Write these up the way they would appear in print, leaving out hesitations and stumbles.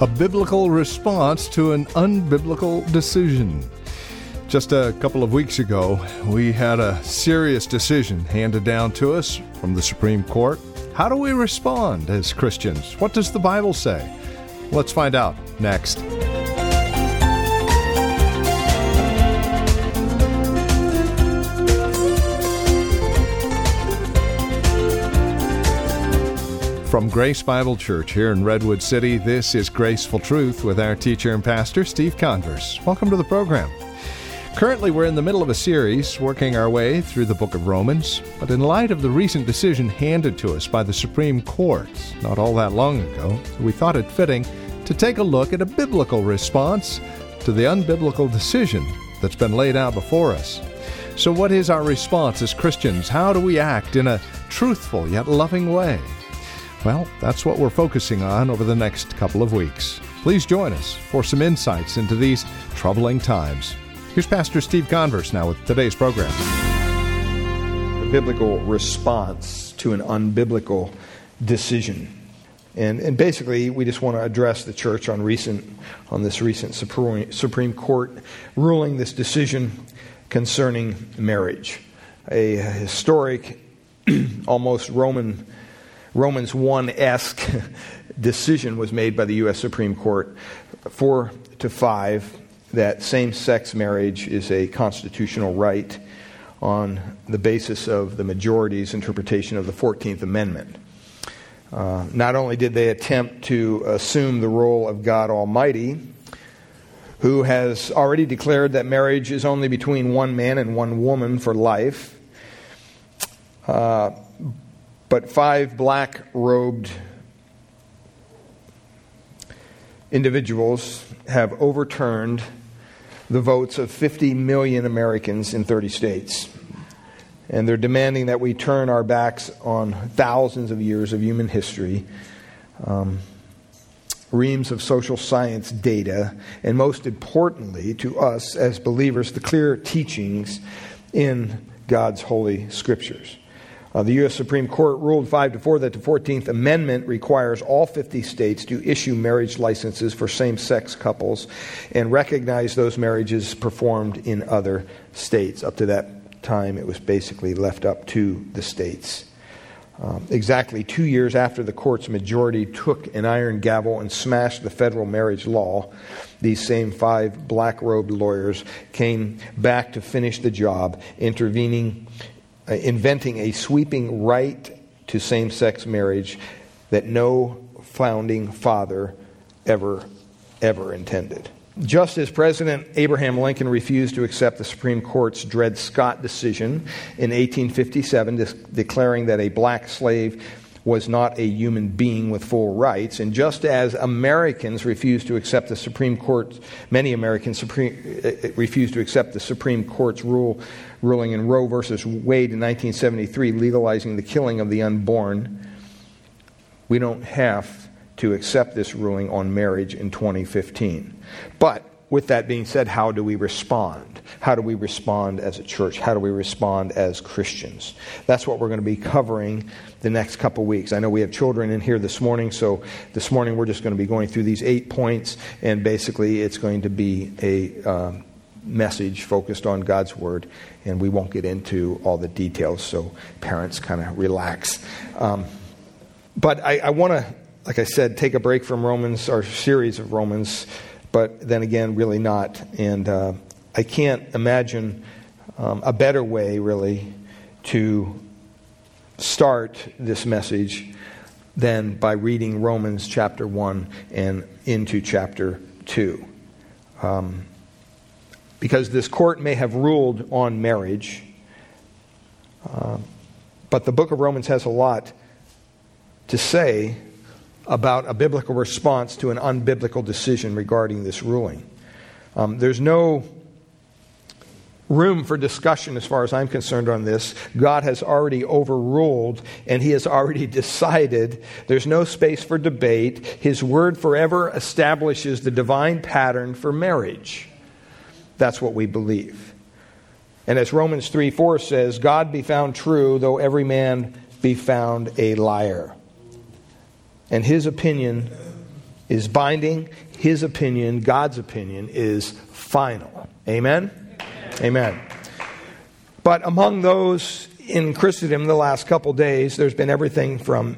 A biblical response to an unbiblical decision. Just a couple of weeks ago, we had a serious decision handed down to us from the Supreme Court. How do we respond as Christians? What does the Bible say? Let's find out next. From Grace Bible Church here in Redwood City, this is Graceful Truth with our teacher and pastor, Steve Converse. Welcome to the program. Currently, we're in the middle of a series working our way through the Book of Romans, but in light of the recent decision handed to us by the Supreme Court not all that long ago, we thought it fitting to take a look at a biblical response to the unbiblical decision that's been laid out before us. So what is our response as Christians? How do we act in a truthful yet loving way? Well, that's what we're focusing on over the next couple of weeks. Please join us for some insights into these troubling times. Here's Pastor Steve Converse now with today's program. A biblical response to an unbiblical decision. And basically, we just want to address the church on this recent Supreme Court ruling, this decision concerning marriage. A historic, almost Romans 1-esque decision was made by the U.S. Supreme Court 4-5. That same-sex marriage is a constitutional right on the basis of the majority's interpretation of the 14th Amendment. Not only did they attempt to assume the role of God Almighty, who has already declared that marriage is only between one man and one woman for life, but five black-robed individuals have overturned the votes of 50 million Americans in 30 states. And they're demanding that we turn our backs on thousands of years of human history, reams of social science data, and most importantly to us as believers, the clear teachings in God's holy scriptures. The U.S. Supreme Court ruled 5-4 that the 14th Amendment requires all 50 states to issue marriage licenses for same-sex couples and recognize those marriages performed in other states. Up to that time, it was basically left up to the states. Exactly 2 years after the court's majority took an iron gavel and smashed the federal marriage law, these same five black-robed lawyers came back to finish the job, inventing a sweeping right to same-sex marriage that no founding father ever intended. Just as President Abraham Lincoln refused to accept the Supreme Court's Dred Scott decision in 1857, declaring that a black slave was not a human being with full rights, and just as Americans refused to accept the Supreme Court, refused to accept the Supreme Court's ruling in Roe versus Wade in 1973, legalizing the killing of the unborn, we don't have to accept this ruling on marriage in 2015. But with that being said, how do we respond? How do we respond as a church? How do we respond as Christians? That's what we're going to be covering the next couple weeks. I know we have children in here this morning, so this morning we're just going to be going through these 8 points, and basically it's going to be a message focused on God's Word, and we won't get into all the details, so parents kind of relax. But I want to, like I said, take a break from Romans, our series of Romans, but then again, really not. And I can't imagine a better way, really, to start this message than by reading Romans chapter 1 and into chapter 2. Because this court may have ruled on marriage, but the book of Romans has a lot to say about a biblical response to an unbiblical decision regarding this ruling. There's no room for discussion as far as I'm concerned on this. God has already overruled and He has already decided. There's no space for debate. His word forever establishes the divine pattern for marriage. That's what we believe. And as Romans 3:4 says, God be found true, though every man be found a liar. And his opinion is binding. His opinion, God's opinion, is final. Amen? Amen. But among those in Christendom the last couple days, there's been everything from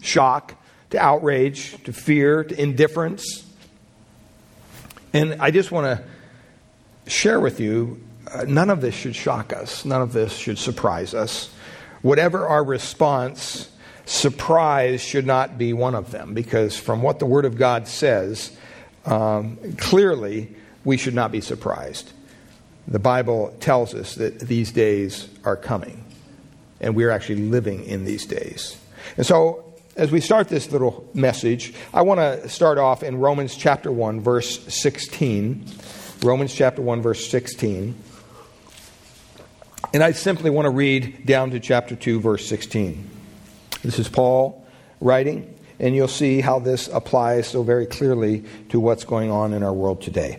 shock to outrage to fear to indifference. And I just want to share with you, none of this should shock us. None of this should surprise us. Whatever our response, surprise should not be one of them, because from what the Word of God says, clearly we should not be surprised. The Bible tells us that these days are coming, and we're actually living in these days. And so, as we start this little message, I want to start off in Romans chapter 1, verse 16. Romans chapter 1, verse 16. And I simply want to read down to chapter 2, verse 16. This is Paul writing, and you'll see how this applies so very clearly to what's going on in our world today.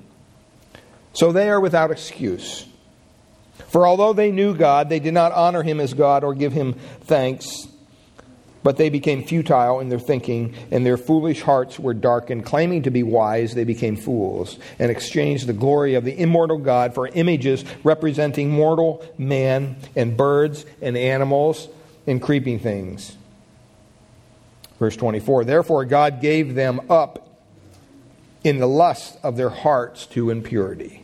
So they are without excuse. For although they knew God, they did not honor him as God or give him thanks, but they became futile in their thinking, and their foolish hearts were darkened. Claiming to be wise, they became fools, and exchanged the glory of the immortal God for images representing mortal man and birds and animals and creeping things. Verse 24, therefore God gave them up in the lust of their hearts to impurity,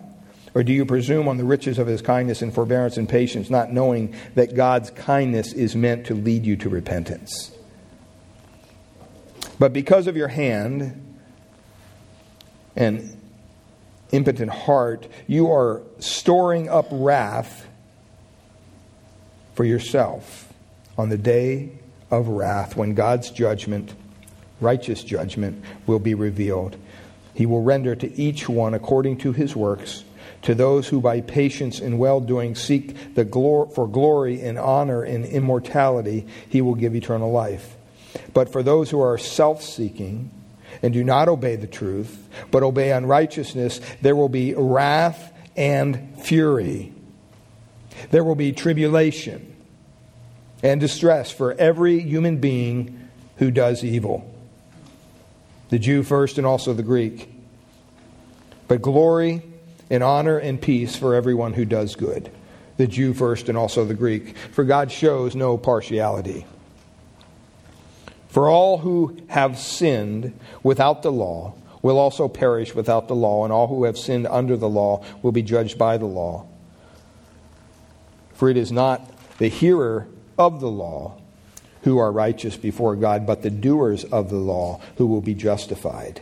Or do you presume on the riches of his kindness and forbearance and patience, not knowing that God's kindness is meant to lead you to repentance? But because of your hand and impotent heart, you are storing up wrath for yourself on the day of wrath, when God's judgment, righteous judgment, will be revealed. He will render to each one according to his works. to those who by patience and well-doing seek for glory and honor and immortality, he will give eternal life. But for those who are self-seeking and do not obey the truth, but obey unrighteousness, there will be wrath and fury. There will be tribulation and distress for every human being who does evil. The Jew first and also the Greek. But glory and honor and peace for everyone who does good. The Jew first and also the Greek. For God shows no partiality. For all who have sinned without the law will also perish without the law, and all who have sinned under the law will be judged by the law. For it is not the hearer of the law who are righteous before God, but the doers of the law who will be justified.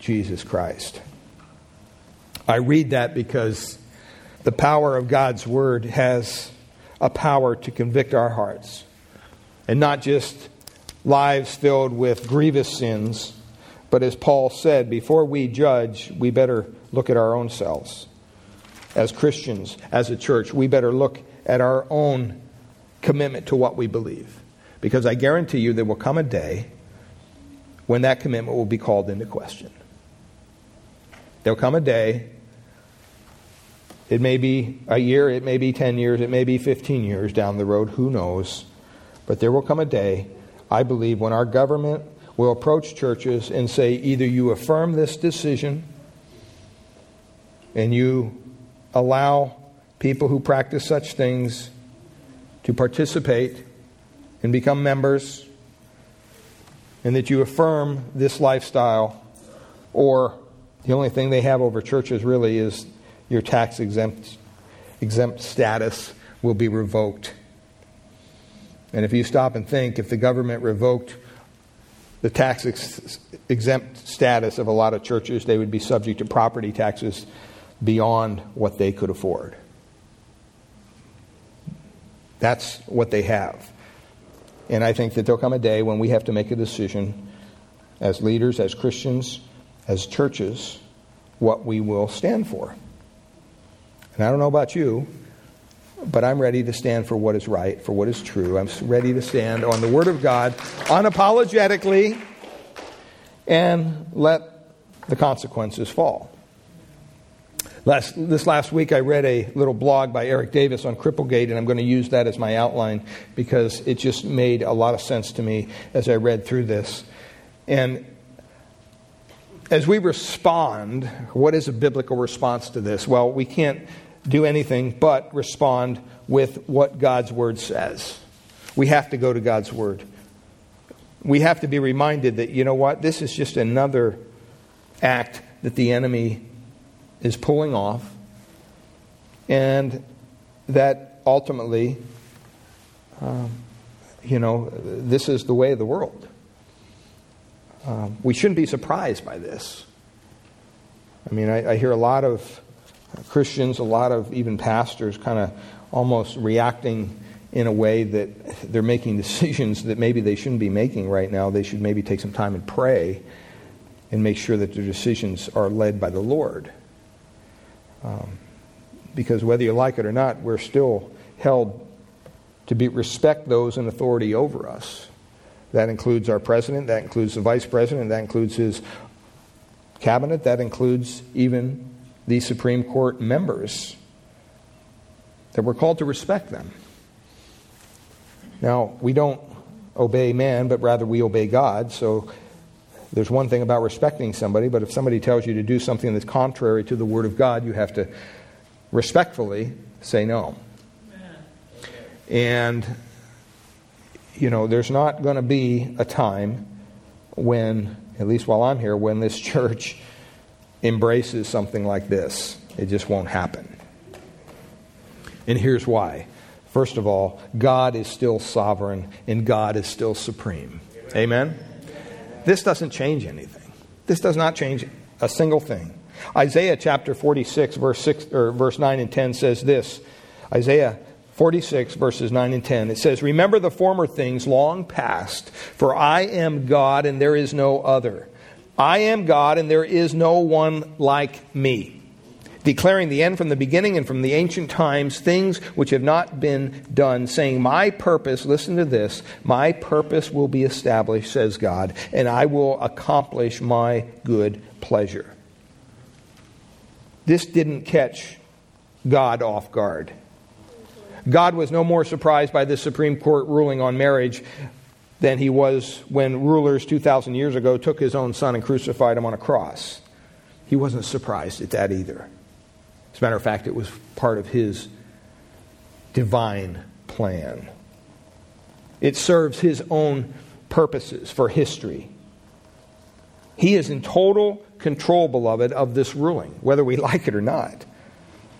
Jesus Christ. I read that because the power of God's word has a power to convict our hearts, and not just lives filled with grievous sins, but as Paul said, before we judge, we better look at our own selves. As Christians, as a church, we better look at our own commitment to what we believe. Because I guarantee you there will come a day when that commitment will be called into question. There'll come a day, it may be a year, it may be 10 years, it may be 15 years down the road, who knows. But there will come a day, I believe, when our government will approach churches and say, either you affirm this decision and you allow people who practice such things to participate and become members, and that you affirm this lifestyle, or the only thing they have over churches really is your tax-exempt status will be revoked. And if you stop and think, if the government revoked the tax-exempt status of a lot of churches, they would be subject to property taxes beyond what they could afford. That's what they have. And I think that there'll come a day when we have to make a decision as leaders, as Christians, as churches, what we will stand for. And I don't know about you, but I'm ready to stand for what is right, for what is true. I'm ready to stand on the Word of God unapologetically and let the consequences fall. This last week I read a little blog by Eric Davis on Cripplegate, and I'm going to use that as my outline because it just made a lot of sense to me as I read through this. And as we respond, what is a biblical response to this? Well, we can't do anything but respond with what God's Word says. We have to go to God's Word. We have to be reminded that, you know what, this is just another act that the enemy is pulling off, and that ultimately, this is the way of the world. We shouldn't be surprised by this. I mean, I hear a lot of Christians, a lot of even pastors kind of almost reacting in a way that they're making decisions that maybe they shouldn't be making right now. They should maybe take some time and pray and make sure that their decisions are led by the Lord. Because whether you like it or not, we're still held to respect those in authority over us. That includes our president, that includes the vice president, that includes his cabinet, that includes even the Supreme Court members, that we're called to respect them. Now, we don't obey man, but rather we obey God. So there's one thing about respecting somebody, but if somebody tells you to do something that's contrary to the Word of God, you have to respectfully say no. And, there's not going to be a time when, at least while I'm here, when this church embraces something like this. It just won't happen. And here's why. First of all, God is still sovereign and God is still supreme. Amen? This doesn't change anything. This does not change a single thing. Isaiah chapter 46, verse 9 and 10 says this. Isaiah 46, verses 9 and 10. It says, "Remember the former things long past, for I am God and there is no other. I am God and there is no one like me, declaring the end from the beginning and from the ancient times, things which have not been done, saying, my purpose," listen to this, "my purpose will be established, says God, and I will accomplish my good pleasure." This didn't catch God off guard. God was no more surprised by the Supreme Court ruling on marriage than he was when rulers 2,000 years ago took his own son and crucified him on a cross. He wasn't surprised at that either. As a matter of fact, it was part of his divine plan. It serves his own purposes for history. He is in total control, beloved, of this ruling, whether we like it or not.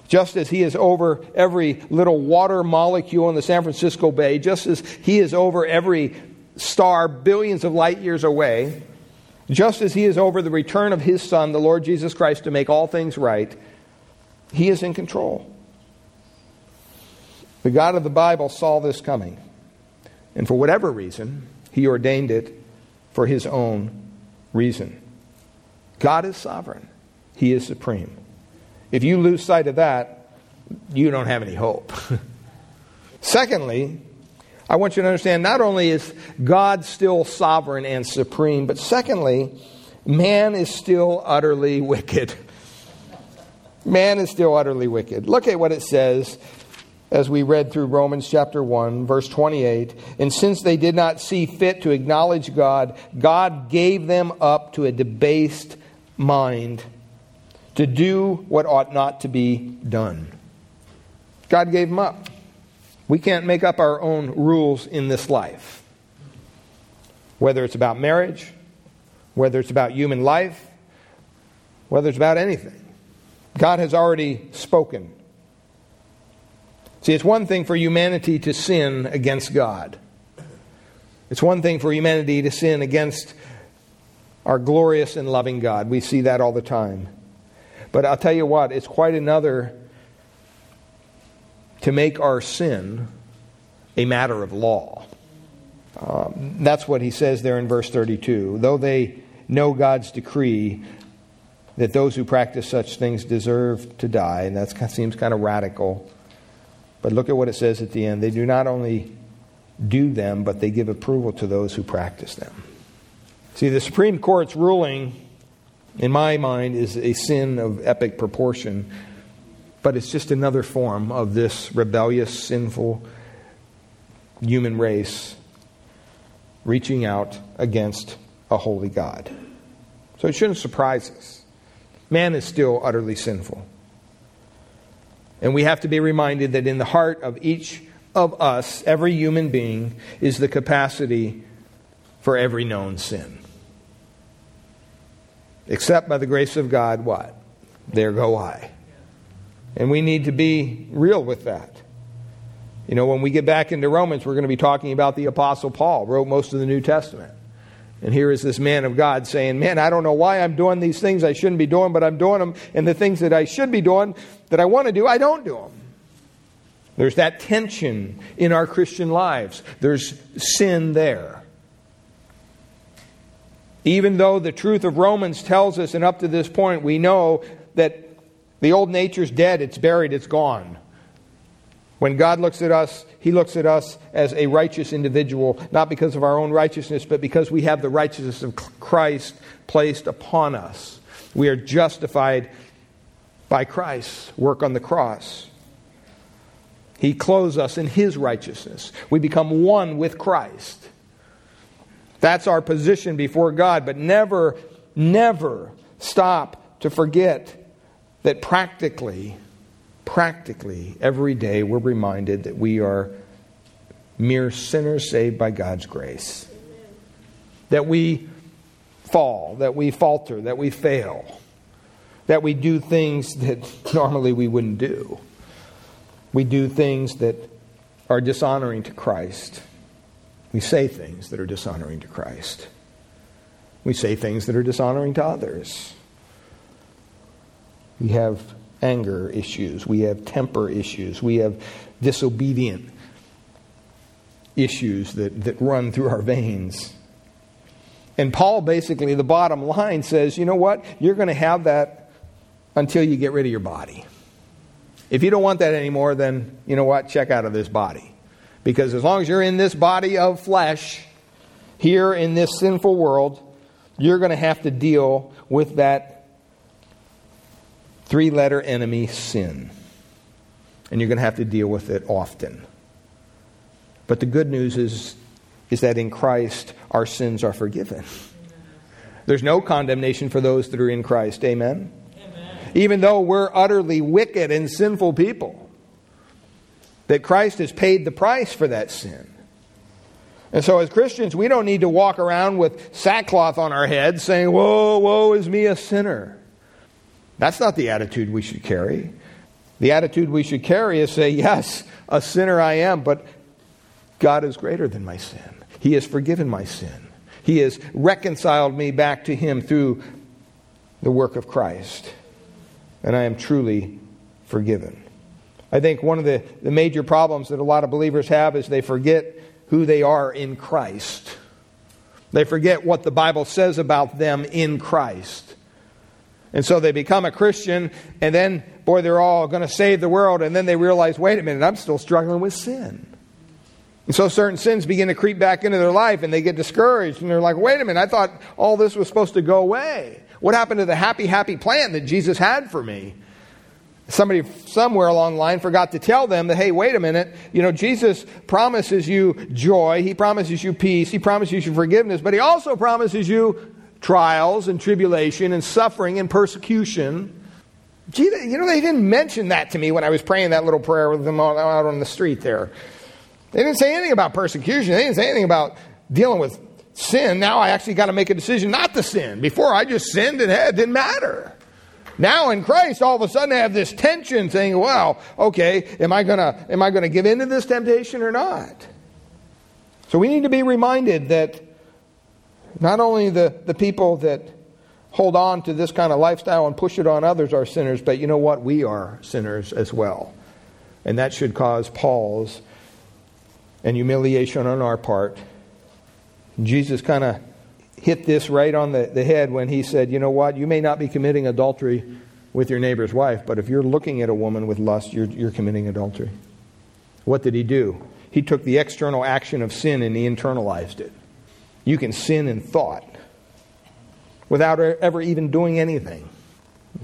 Just as he is over every little water molecule in the San Francisco Bay, just as he is over every star billions of light years away, just as he is over the return of his Son, the Lord Jesus Christ, to make all things right, he is in control. The God of the Bible saw this coming, and for whatever reason, he ordained it for his own reason. God is sovereign. He is supreme. If you lose sight of that, you don't have any hope. Secondly, I want you to understand, not only is God still sovereign and supreme, but secondly, man is still utterly wicked. Man is still utterly wicked. Look at what it says as we read through Romans chapter 1, verse 28. "And since they did not see fit to acknowledge God, God gave them up to a debased mind to do what ought not to be done." God gave them up. We can't make up our own rules in this life. Whether it's about marriage, whether it's about human life, whether it's about anything. God has already spoken. See, it's one thing for humanity to sin against God. It's one thing for humanity to sin against our glorious and loving God. We see that all the time. But I'll tell you what, it's quite another to make our sin a matter of law. That's what he says there in verse 32. "Though they know God's decree that those who practice such things deserve to die," and that seems kind of radical. But look at what it says at the end. "They do not only do them, but they give approval to those who practice them." See, the Supreme Court's ruling, in my mind, is a sin of epic proportion. But it's just another form of this rebellious, sinful human race reaching out against a holy God. So it shouldn't surprise us. Man is still utterly sinful. And we have to be reminded that in the heart of each of us, every human being, is the capacity for every known sin. Except by the grace of God, what? There go I. And we need to be real with that. You know, when we get back into Romans, we're going to be talking about the Apostle Paul, wrote most of the New Testament. And here is this man of God saying, man, I don't know why I'm doing these things I shouldn't be doing, but I'm doing them. And the things that I should be doing, that I want to do, I don't do them. There's that tension in our Christian lives. There's sin there. Even though the truth of Romans tells us, and up to this point, we know that the old nature's dead, it's buried, it's gone. When God looks at us, he looks at us as a righteous individual, not because of our own righteousness, but because we have the righteousness of Christ placed upon us. We are justified by Christ's work on the cross. He clothes us in his righteousness. We become one with Christ. That's our position before God, but never, never stop to forget that practically every day we're reminded that we are mere sinners saved by God's grace. Amen. That we fall, that we falter, that we fail, that we do things that normally we wouldn't do. We do things that are dishonoring to Christ. We say things that are dishonoring to Christ. We say things that are dishonoring to others. We have anger issues. We have temper issues. We have disobedient issues that run through our veins. And Paul basically, the bottom line says, you know what? You're going to have that until you get rid of your body. If you don't want that anymore, then you know what? Check out of this body. Because as long as you're in this body of flesh, here in this sinful world, you're going to have to deal with that three-letter enemy, sin. And you're going to have to deal with it often. But the good news is that in Christ, our sins are forgiven. There's no condemnation for those that are in Christ. Amen? Amen. Even though we're utterly wicked and sinful people, that Christ has paid the price for that sin. And so as Christians, we don't need to walk around with sackcloth on our heads saying, woe, woe is me, a sinner. That's not the attitude we should carry. The attitude we should carry is say, yes, a sinner I am, but God is greater than my sin. He has forgiven my sin. He has reconciled me back to Him through the work of Christ. And I am truly forgiven. I think one of the major problems that a lot of believers have is they forget who they are in Christ. They forget what the Bible says about them in Christ. And so they become a Christian, and then, boy, they're all going to save the world, and then they realize, wait a minute, I'm still struggling with sin. And so certain sins begin to creep back into their life, and they get discouraged, and they're like, wait a minute, I thought all this was supposed to go away. What happened to the happy, happy plan that Jesus had for me? Somebody somewhere along the line forgot to tell them that, hey, wait a minute, you know, Jesus promises you joy, He promises you peace, He promises you forgiveness, but He also promises you trials and tribulation and suffering and persecution. Gee, you know, they didn't mention that to me when I was praying that little prayer with them out on the street there. They didn't say anything about persecution. They didn't say anything about dealing with sin. Now I actually got to make a decision not to sin. Before I just sinned and it didn't matter. Now in Christ, all of a sudden I have this tension saying, well, okay, am I gonna give in to this temptation or not? So we need to be reminded that not only the people that hold on to this kind of lifestyle and push it on others are sinners, but you know what? We are sinners as well. And that should cause pause and humiliation on our part. Jesus kind of hit this right on the head when He said, you know what, you may not be committing adultery with your neighbor's wife, but if you're looking at a woman with lust, you're committing adultery. What did He do? He took the external action of sin and He internalized it. You can sin in thought without ever even doing anything.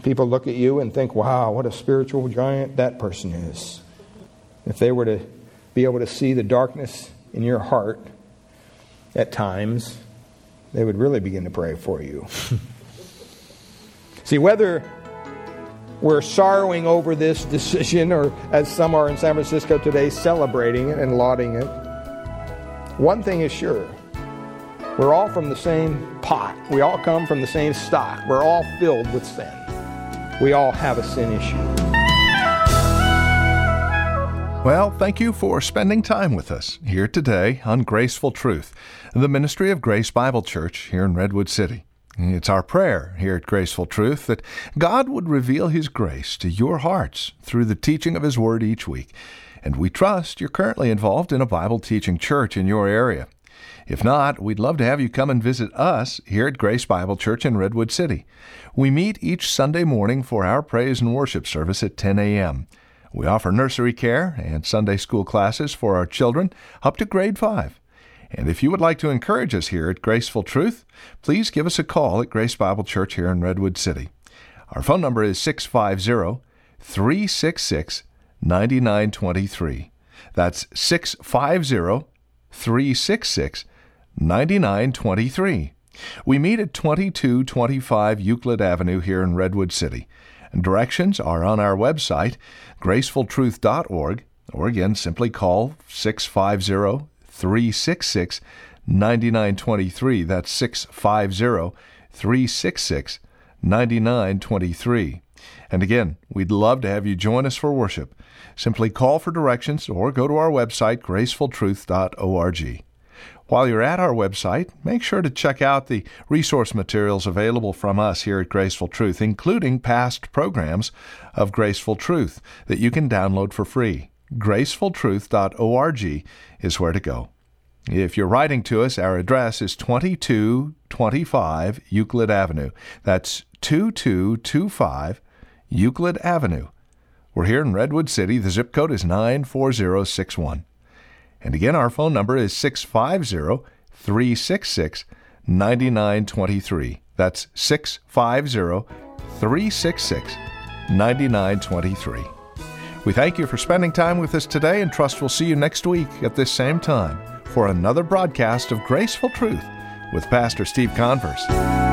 People look at you and think, wow, what a spiritual giant that person is. If they were to be able to see the darkness in your heart at times, they would really begin to pray for you. See, whether we're sorrowing over this decision or, as some are in San Francisco today, celebrating it and lauding it, one thing is sure. We're all from the same pot. We all come from the same stock. We're all filled with sin. We all have a sin issue. Well, thank you for spending time with us here today on Graceful Truth, the ministry of Grace Bible Church here in Redwood City. It's our prayer here at Graceful Truth that God would reveal His grace to your hearts through the teaching of His Word each week. And we trust you're currently involved in a Bible-teaching church in your area. If not, we'd love to have you come and visit us here at Grace Bible Church in Redwood City. We meet each Sunday morning for our praise and worship service at 10 a.m., We offer nursery care and Sunday school classes for our children up to grade 5. And if you would like to encourage us here at Graceful Truth, please give us a call at Grace Bible Church here in Redwood City. Our phone number is 650-366-9923. That's 650-366-9923. We meet at 2225 Euclid Avenue here in Redwood City. Directions are on our website, gracefultruth.org, or again, simply call 650-366-9923. That's 650-366-9923. And again, we'd love to have you join us for worship. Simply call for directions or go to our website, gracefultruth.org. While you're at our website, make sure to check out the resource materials available from us here at Graceful Truth, including past programs of Graceful Truth that you can download for free. gracefultruth.org is where to go. If you're writing to us, our address is 2225 Euclid Avenue. That's 2225 Euclid Avenue. We're here in Redwood City. The zip code is 94061. And again, our phone number is 650-366-9923. That's 650-366-9923. We thank you for spending time with us today and trust we'll see you next week at this same time for another broadcast of Graceful Truth with Pastor Steve Converse.